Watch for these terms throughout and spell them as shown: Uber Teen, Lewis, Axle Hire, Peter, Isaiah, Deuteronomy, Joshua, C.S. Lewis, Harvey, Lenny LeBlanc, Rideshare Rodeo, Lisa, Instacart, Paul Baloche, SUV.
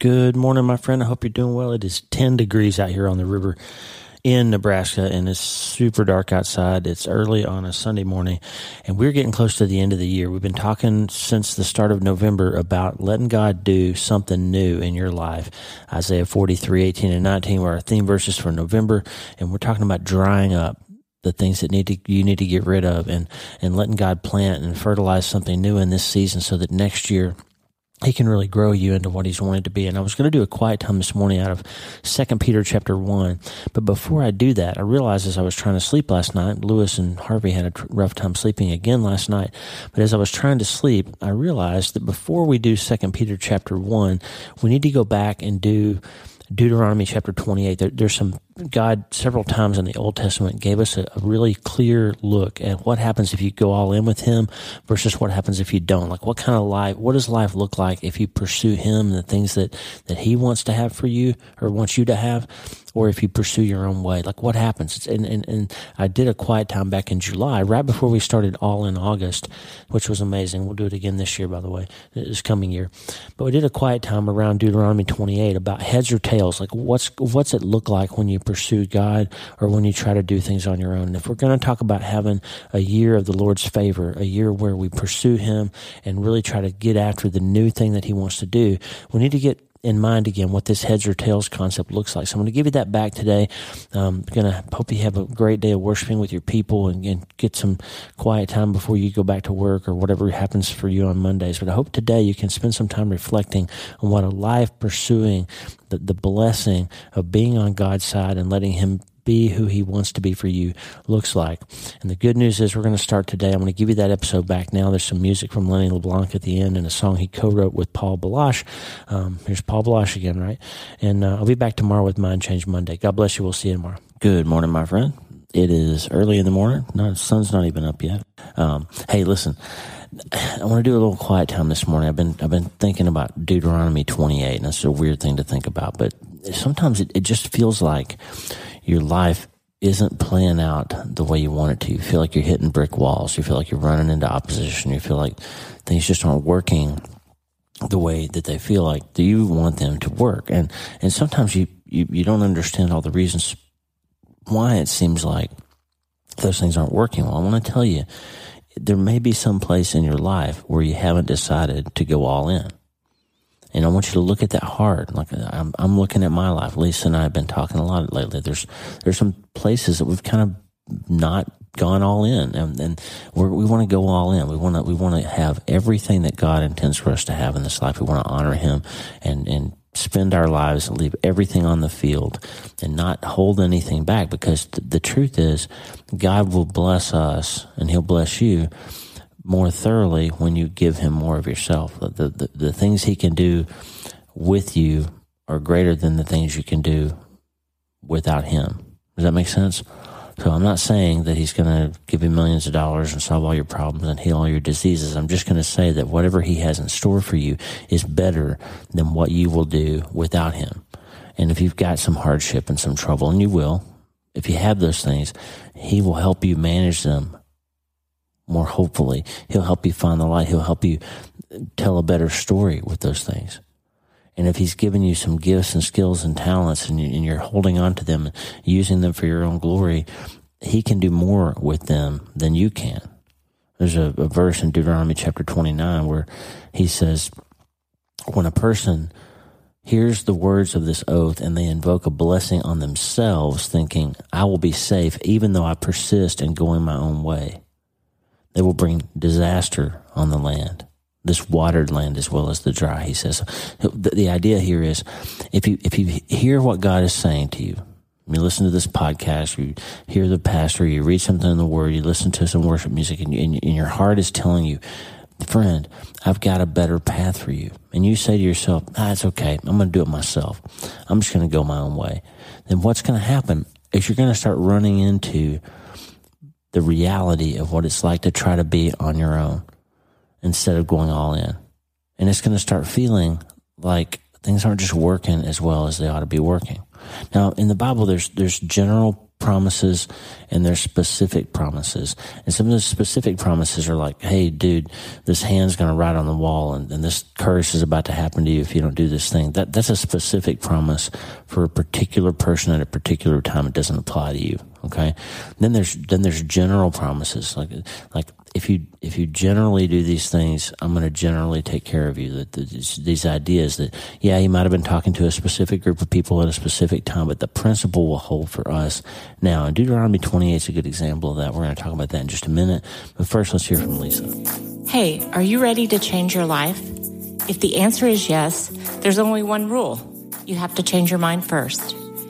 Good morning, my friend. I hope you're doing well. It is 10 degrees out here on the river in Nebraska, and it's super dark outside. It's early on a Sunday morning, and we're getting close to the end of the year. We've been talking since the start of November about letting God do something new in your life. Isaiah 43, 18, and 19 were our theme verses for November, and we're talking about drying up. The things that you need to get rid of and letting God plant and fertilize something new in this season so that next year He can really grow you into what He's wanted to be. And I was going to do a quiet time this morning out of 2 Peter chapter 1. But before I do that, I realized as I was trying to sleep last night, Lewis and Harvey had a rough time sleeping again last night. But as I was trying to sleep, I realized that before we do 2 Peter chapter 1, we need to go back and do Deuteronomy chapter 28. God several times in the Old Testament gave us a really clear look at what happens if you go all in with Him versus what happens if you don't. Like what does life look like if you pursue Him and the things that He wants to have for you or wants you to have, or if you pursue your own way? Like what happens? And I did a quiet time back in July, right before we started all in August, which was amazing. We'll do it again this year, by the way, this coming year. But we did a quiet time around Deuteronomy 28 about heads or tails. Like what's it look like when you pursue God or when you try to do things on your own. And if we're going to talk about having a year of the Lord's favor, a year where we pursue Him and really try to get after the new thing that He wants to do, we need to get in mind again what this heads or tails concept looks like. So I'm going to give you that back today. I'm going to hope you have a great day of worshiping with your people and get some quiet time before you go back to work or whatever happens for you on Mondays. But I hope today you can spend some time reflecting on what a life pursuing the blessing of being on God's side and letting Him be who He wants to be for you looks like. And the good news is we're going to start today. I'm going to give you that episode back now. There's some music from Lenny LeBlanc at the end and a song he co-wrote with Paul Baloche. Here's Paul Baloche again, right? And I'll be back tomorrow with Mind Change Monday. God bless you. We'll see you tomorrow. Good morning, my friend. It is early in the morning. The sun's not even up yet. Hey, listen. I want to do a little quiet time this morning. I've been thinking about Deuteronomy 28, and that's a weird thing to think about. But sometimes it just feels like your life isn't playing out the way you want it to. You feel like you're hitting brick walls. You feel like you're running into opposition. You feel like things just aren't working the way that they feel like you want them to work. And sometimes you don't understand all the reasons why it seems like those things aren't working. Well, I want to tell you, there may be some place in your life where you haven't decided to go all in. And I want you to look at that hard. Like I'm looking at my life. Lisa and I have been talking a lot lately. There's some places that we've kind of not gone all in, and we want to go all in. We want to have everything that God intends for us to have in this life. We want to honor Him and spend our lives and leave everything on the field and not hold anything back, because the truth is God will bless us and He'll bless you more thoroughly when you give Him more of yourself. The things He can do with you are greater than the things you can do without Him. Does that make sense? So I'm not saying that He's going to give you millions of dollars and solve all your problems and heal all your diseases. I'm just going to say that whatever He has in store for you is better than what you will do without Him. And if you've got some hardship and some trouble, and you will, if you have those things, He will help you manage them more hopefully. He'll help you find the light. He'll help you tell a better story with those things. And if He's given you some gifts and skills and talents and you're holding on to them and using them for your own glory, He can do more with them than you can. There's a verse in Deuteronomy chapter 29 where He says, when a person hears the words of this oath and they invoke a blessing on themselves, thinking, I will be safe even though I persist in going my own way, they will bring disaster on the land, this watered land as well as the dry, he says. The idea here is if you hear what God is saying to you, you listen to this podcast, you hear the pastor, you read something in the Word, you listen to some worship music, and your heart is telling you, friend, I've got a better path for you. And you say to yourself, it's okay, I'm going to do it myself. I'm just going to go my own way. Then what's going to happen is you're going to start running into the reality of what it's like to try to be on your own instead of going all in. And it's going to start feeling like things aren't just working as well as they ought to be working. Now, in the Bible, there's general promises and their specific promises. And some of those specific promises are like, hey, dude, this hand's going to write on the wall, and this curse is about to happen to you if you don't do this thing. That's a specific promise for a particular person at a particular time. It doesn't apply to you. Okay. Then there's general promises. Like if you generally do these things, I'm going to generally take care of you. These ideas that, yeah, you might've been talking to a specific group of people at a specific time, but the principle will hold for us now. And Deuteronomy 28 is a good example of that. We're going to talk about that in just a minute, but first let's hear from Lisa. Hey, are you ready to change your life? If the answer is yes, there's only one rule. You have to change your mind first.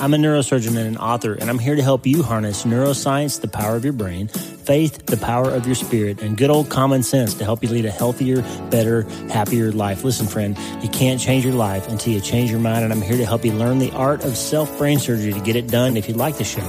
I'm a neurosurgeon and an author, and I'm here to help you harness neuroscience, the power of your brain, faith, the power of your spirit, and good old common sense to help you lead a healthier, better, happier life. Listen, friend, you can't change your life until you change your mind, and I'm here to help you learn the art of self-brain surgery to get it done. If you like the show,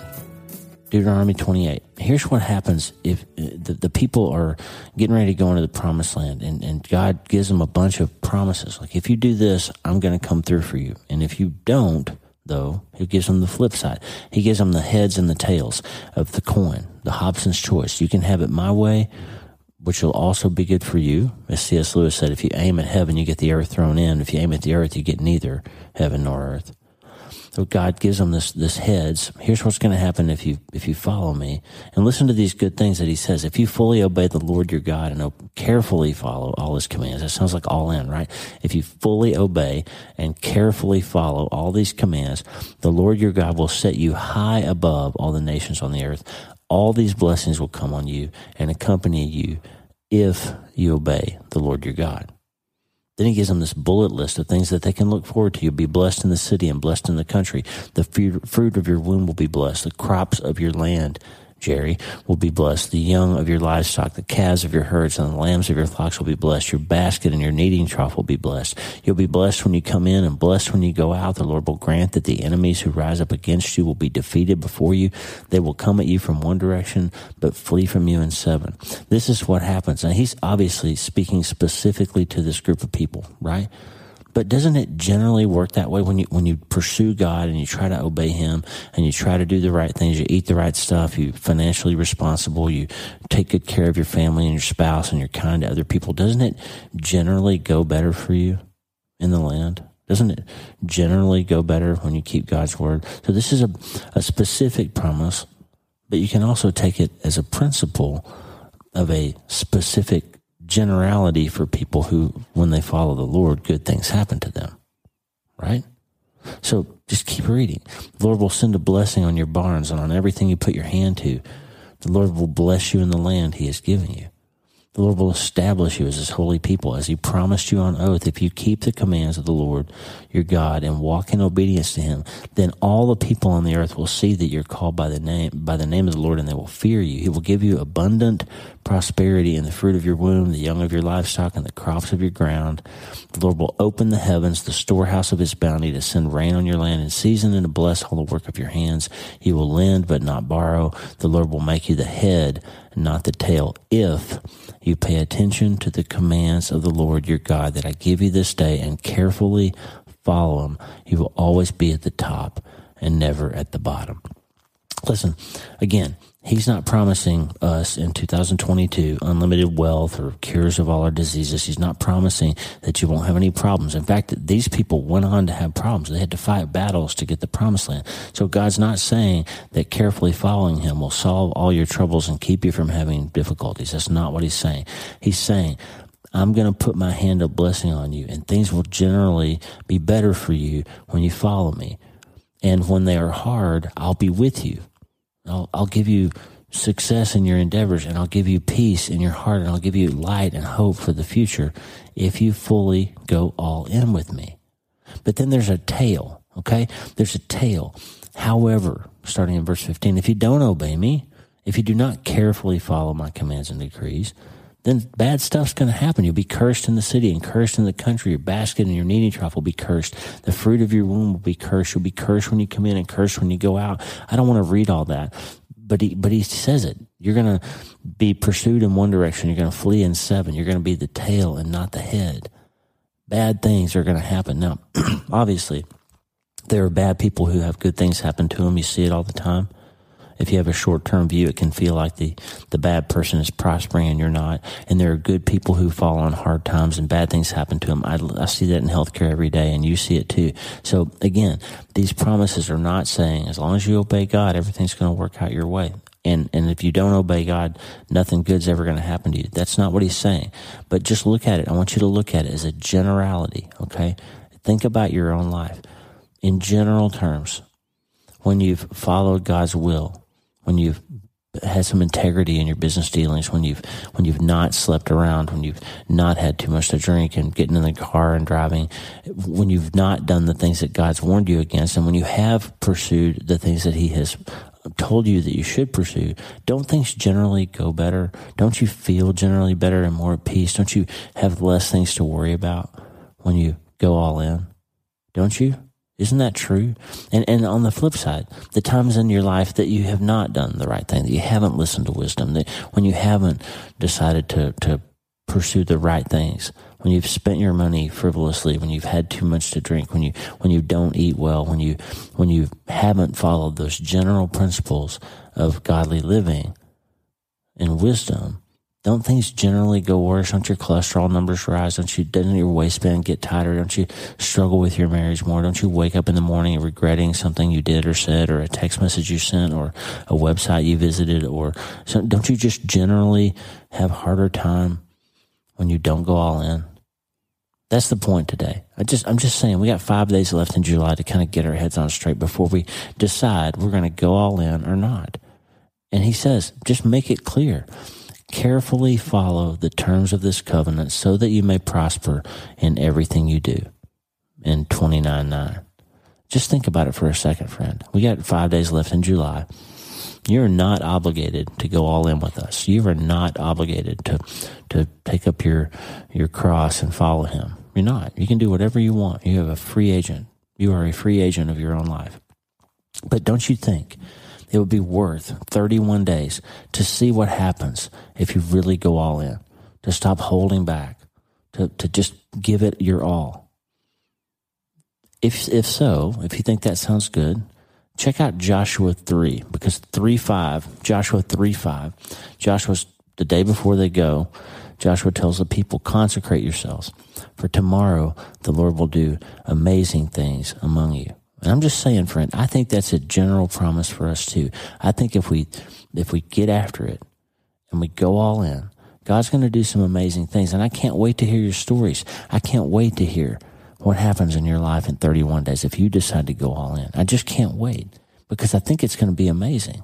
Deuteronomy 28. Here's what happens if the people are getting ready to go into the promised land, and God gives them a bunch of promises. Like, if you do this, I'm going to come through for you. And if you don't, though, he gives them the flip side. He gives them the heads and the tails of the coin, the Hobson's choice. You can have it my way, which will also be good for you. As C.S. Lewis said, if you aim at heaven, you get the earth thrown in. If you aim at the earth, you get neither heaven nor earth. So God gives them this heads. Here's what's going to happen if you follow me. And listen to these good things that he says. If you fully obey the Lord your God and carefully follow all his commands. That sounds like all in, right? If you fully obey and carefully follow all these commands, the Lord your God will set you high above all the nations on the earth. All these blessings will come on you and accompany you if you obey the Lord your God. Then he gives them this bullet list of things that they can look forward to. You'll be blessed in the city and blessed in the country. The fruit of your womb will be blessed. The crops of your land, Jerry, will be blessed. The young of your livestock, the calves of your herds, and the lambs of your flocks will be blessed. Your basket and your kneading trough will be blessed. You'll be blessed when you come in and blessed when you go out. The Lord will grant that the enemies who rise up against you will be defeated before you. They will come at you from one direction, but flee from you in 7. This is what happens. Now, he's obviously speaking specifically to this group of people, right? But doesn't it generally work that way when you pursue God and you try to obey him and you try to do the right things, you eat the right stuff, you're financially responsible, you take good care of your family and your spouse and you're kind to other people. Doesn't it generally go better for you in the land? Doesn't it generally go better when you keep God's word? So this is a specific promise, but you can also take it as a principle of a specific generality for people who, when they follow the Lord, good things happen to them, right? So just keep reading. The Lord will send a blessing on your barns and on everything you put your hand to. The Lord will bless you in the land he has given you. The Lord will establish you as his holy people, as he promised you on oath. If you keep the commands of the Lord, your God, and walk in obedience to him, then all the people on the earth will see that you're called by the name of the Lord, and they will fear you. He will give you abundant prosperity in the fruit of your womb, the young of your livestock, and the crops of your ground. The Lord will open the heavens, the storehouse of his bounty, to send rain on your land in season and to bless all the work of your hands. He will lend but not borrow. The Lord will make you the head, not the tail, if you pay attention to the commands of the Lord your God that I give you this day and carefully follow them. You will always be at the top and never at the bottom. Listen, again, he's not promising us in 2022 unlimited wealth or cures of all our diseases. He's not promising that you won't have any problems. In fact, these people went on to have problems. They had to fight battles to get the promised land. So God's not saying that carefully following him will solve all your troubles and keep you from having difficulties. That's not what he's saying. He's saying, I'm going to put my hand of blessing on you, and things will generally be better for you when you follow me. And when they are hard, I'll be with you. I'll give you success in your endeavors, and I'll give you peace in your heart, and I'll give you light and hope for the future if you fully go all in with me. But then there's a tail, okay? There's a tail. However, starting in verse 15, if you don't obey me, if you do not carefully follow my commands and decrees, then bad stuff's going to happen. You'll be cursed in the city and cursed in the country. Your basket and your kneading trough will be cursed. The fruit of your womb will be cursed. You'll be cursed when you come in and cursed when you go out. I don't want to read all that, but he says it. You're going to be pursued in one direction. You're going to flee in seven. You're going to be the tail and not the head. Bad things are going to happen. Now, obviously, there are bad people who have good things happen to them. You see it all the time. If you have a short-term view, it can feel like the bad person is prospering and you're not. And there are good people who fall on hard times and bad things happen to them. I see that in healthcare every day, and you see it too. So again, these promises are not saying as long as you obey God, everything's going to work out your way. And if you don't obey God, nothing good's ever going to happen to you. That's not what he's saying. But just look at it. I want you to look at it as a generality, okay? Think about your own life. In general terms, when you've followed God's will, when you've had some integrity in your business dealings, when you've not slept around, when you've not had too much to drink and getting in the car and driving, when you've not done the things that God's warned you against, and when you have pursued the things that he has told you that you should pursue, don't things generally go better? Don't you feel generally better and more at peace? Don't you have less things to worry about when you go all in? Don't you? Isn't that true? And on the flip side, the times in your life that you have not done the right thing, that you haven't listened to wisdom, that when you haven't decided to pursue the right things, when you've spent your money frivolously, when you've had too much to drink, when you don't eat well, when you haven't followed those general principles of godly living and wisdom, don't things generally go worse? Don't your cholesterol numbers rise? Doesn't your waistband get tighter? Don't you struggle with your marriage more? Don't you wake up in the morning regretting something you did or said, or a text message you sent, or a website you visited, don't you just generally have a harder time when you don't go all in? That's the point today. I'm just saying we got 5 days left in July to kind of get our heads on straight before we decide we're going to go all in or not. And he says, just make it clear. Carefully follow the terms of this covenant so that you may prosper in everything you do. In 29:9. Just think about it for a second, friend. We got 5 days left in July. You're not obligated to go all in with us. You are not obligated to take up your cross and follow him. You're not. You can do whatever you want. You have a free agent. You are a free agent of your own life. But don't you think it would be worth 31 days to see what happens if you really go all in, to stop holding back, to just give it your all? If so, if you think that sounds good, check out Joshua 3, because 3:5, Joshua 3:5, Joshua's the day before they go, Joshua tells the people, consecrate yourselves, for tomorrow the Lord will do amazing things among you. And I'm just saying, friend, I think that's a general promise for us too. I think if we get after it and we go all in, God's going to do some amazing things. And I can't wait to hear your stories. I can't wait to hear what happens in your life in 31 days if you decide to go all in. I just can't wait, because I think it's going to be amazing.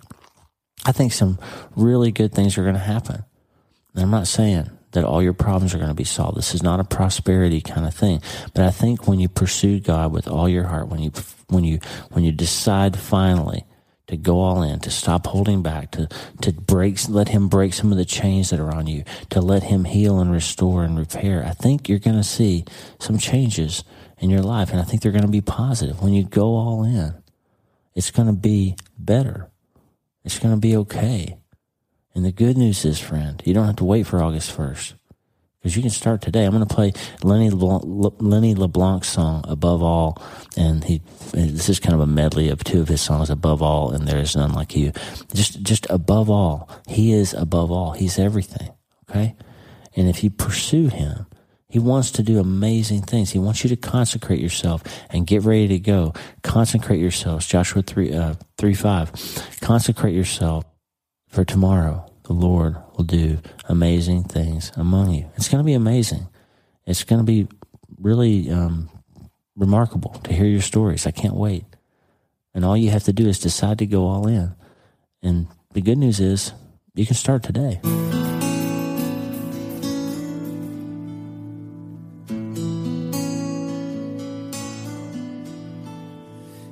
I think some really good things are going to happen. And I'm not saying that all your problems are going to be solved. This is not a prosperity kind of thing. But I think when you pursue God with all your heart, when you decide finally to go all in, to stop holding back, let him break some of the chains that are on you, to let him heal and restore and repair, I think you're going to see some changes in your life. And I think they're going to be positive. When you go all in, it's going to be better. It's going to be okay. And the good news is, friend, you don't have to wait for August 1st, because you can start today. I'm going to play Lenny LeBlanc's song, Above All. And this is kind of a medley of two of his songs, Above All and There Is None Like You. Just above all. He is above all. He's everything, okay? And if you pursue him, he wants to do amazing things. He wants you to consecrate yourself and get ready to go. Consecrate yourselves. Joshua 3:5. Consecrate yourself, for tomorrow the Lord will do amazing things among you. It's going to be amazing. It's going to be really remarkable to hear your stories. I can't wait. And all you have to do is decide to go all in. And the good news is you can start today.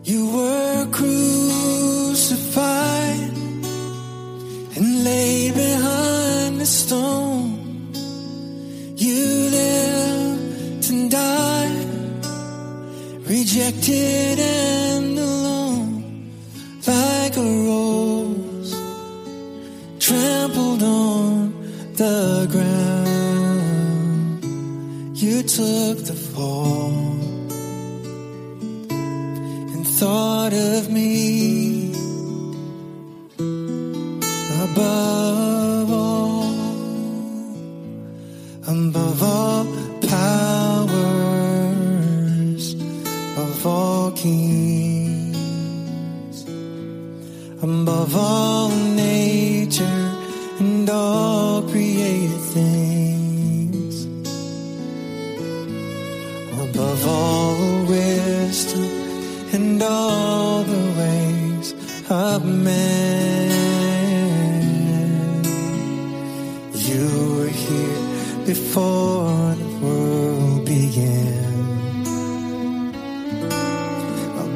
You were crucified and laid behind the stone. You lived and died, rejected and alone, like a rose trampled on the ground. You took the fall. Thought of me above all, powers, above all kings, above all nature and all created things, above all wisdom and all the ways of man. You were here before the world began.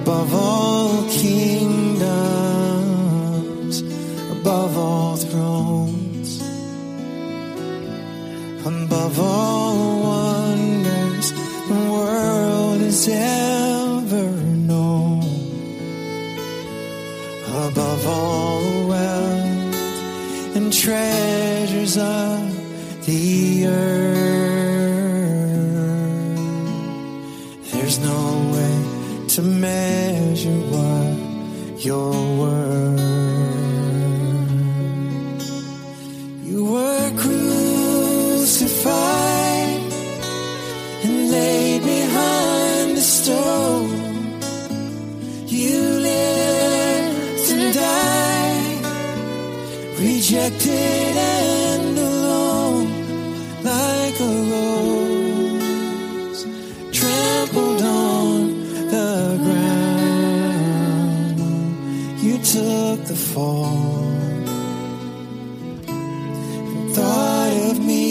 Above all kingdoms, above all thrones, above all wonders the world is ever. Above all wealth and treasures of the earth, there's no way to measure what you're worth. You were crucified and laid behind the stone. Rejected and alone, like a rose trampled on the ground. You took the fall and thought of me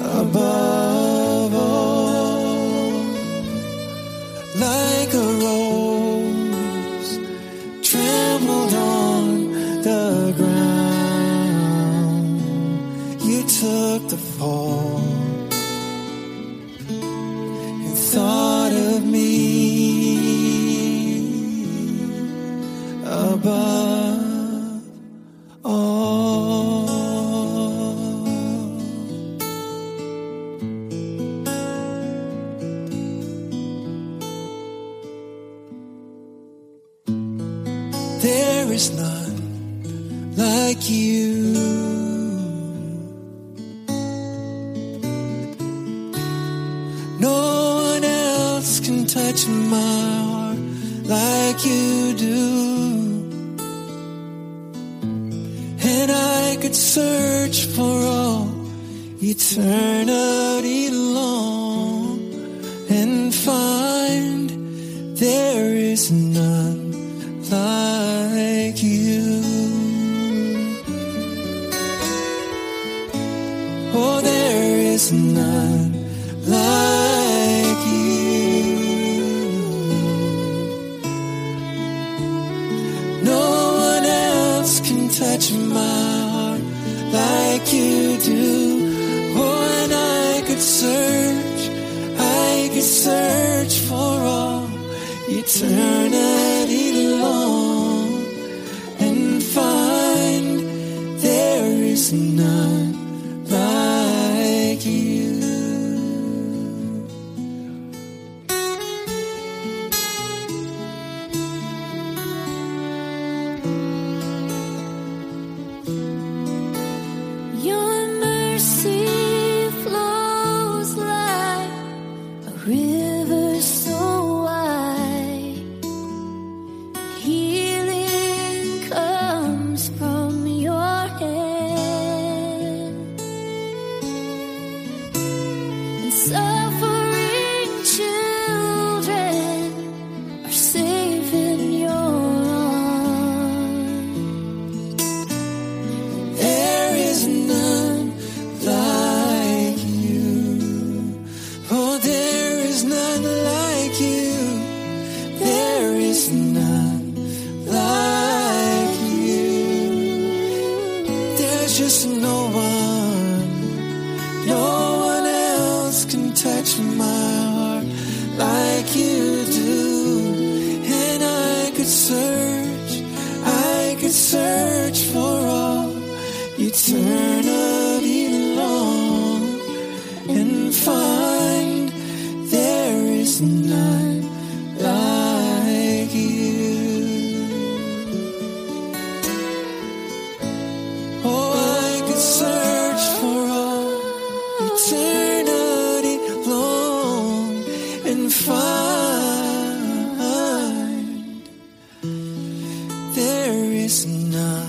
above all, like a rose took the fall and thought of me above all. There is none like you. Touch my heart like you do, and I could search for all eternity long and find there is none like you. Oh, there is none like you. Touch my heart like you do. Oh, and I could search for all eternity long and find there is none like you. Healing come. precious, no one else can touch my heart like you do. And I could search for all eternity long and find there is none like you. Oh, I could search for all eternity long and find there is none.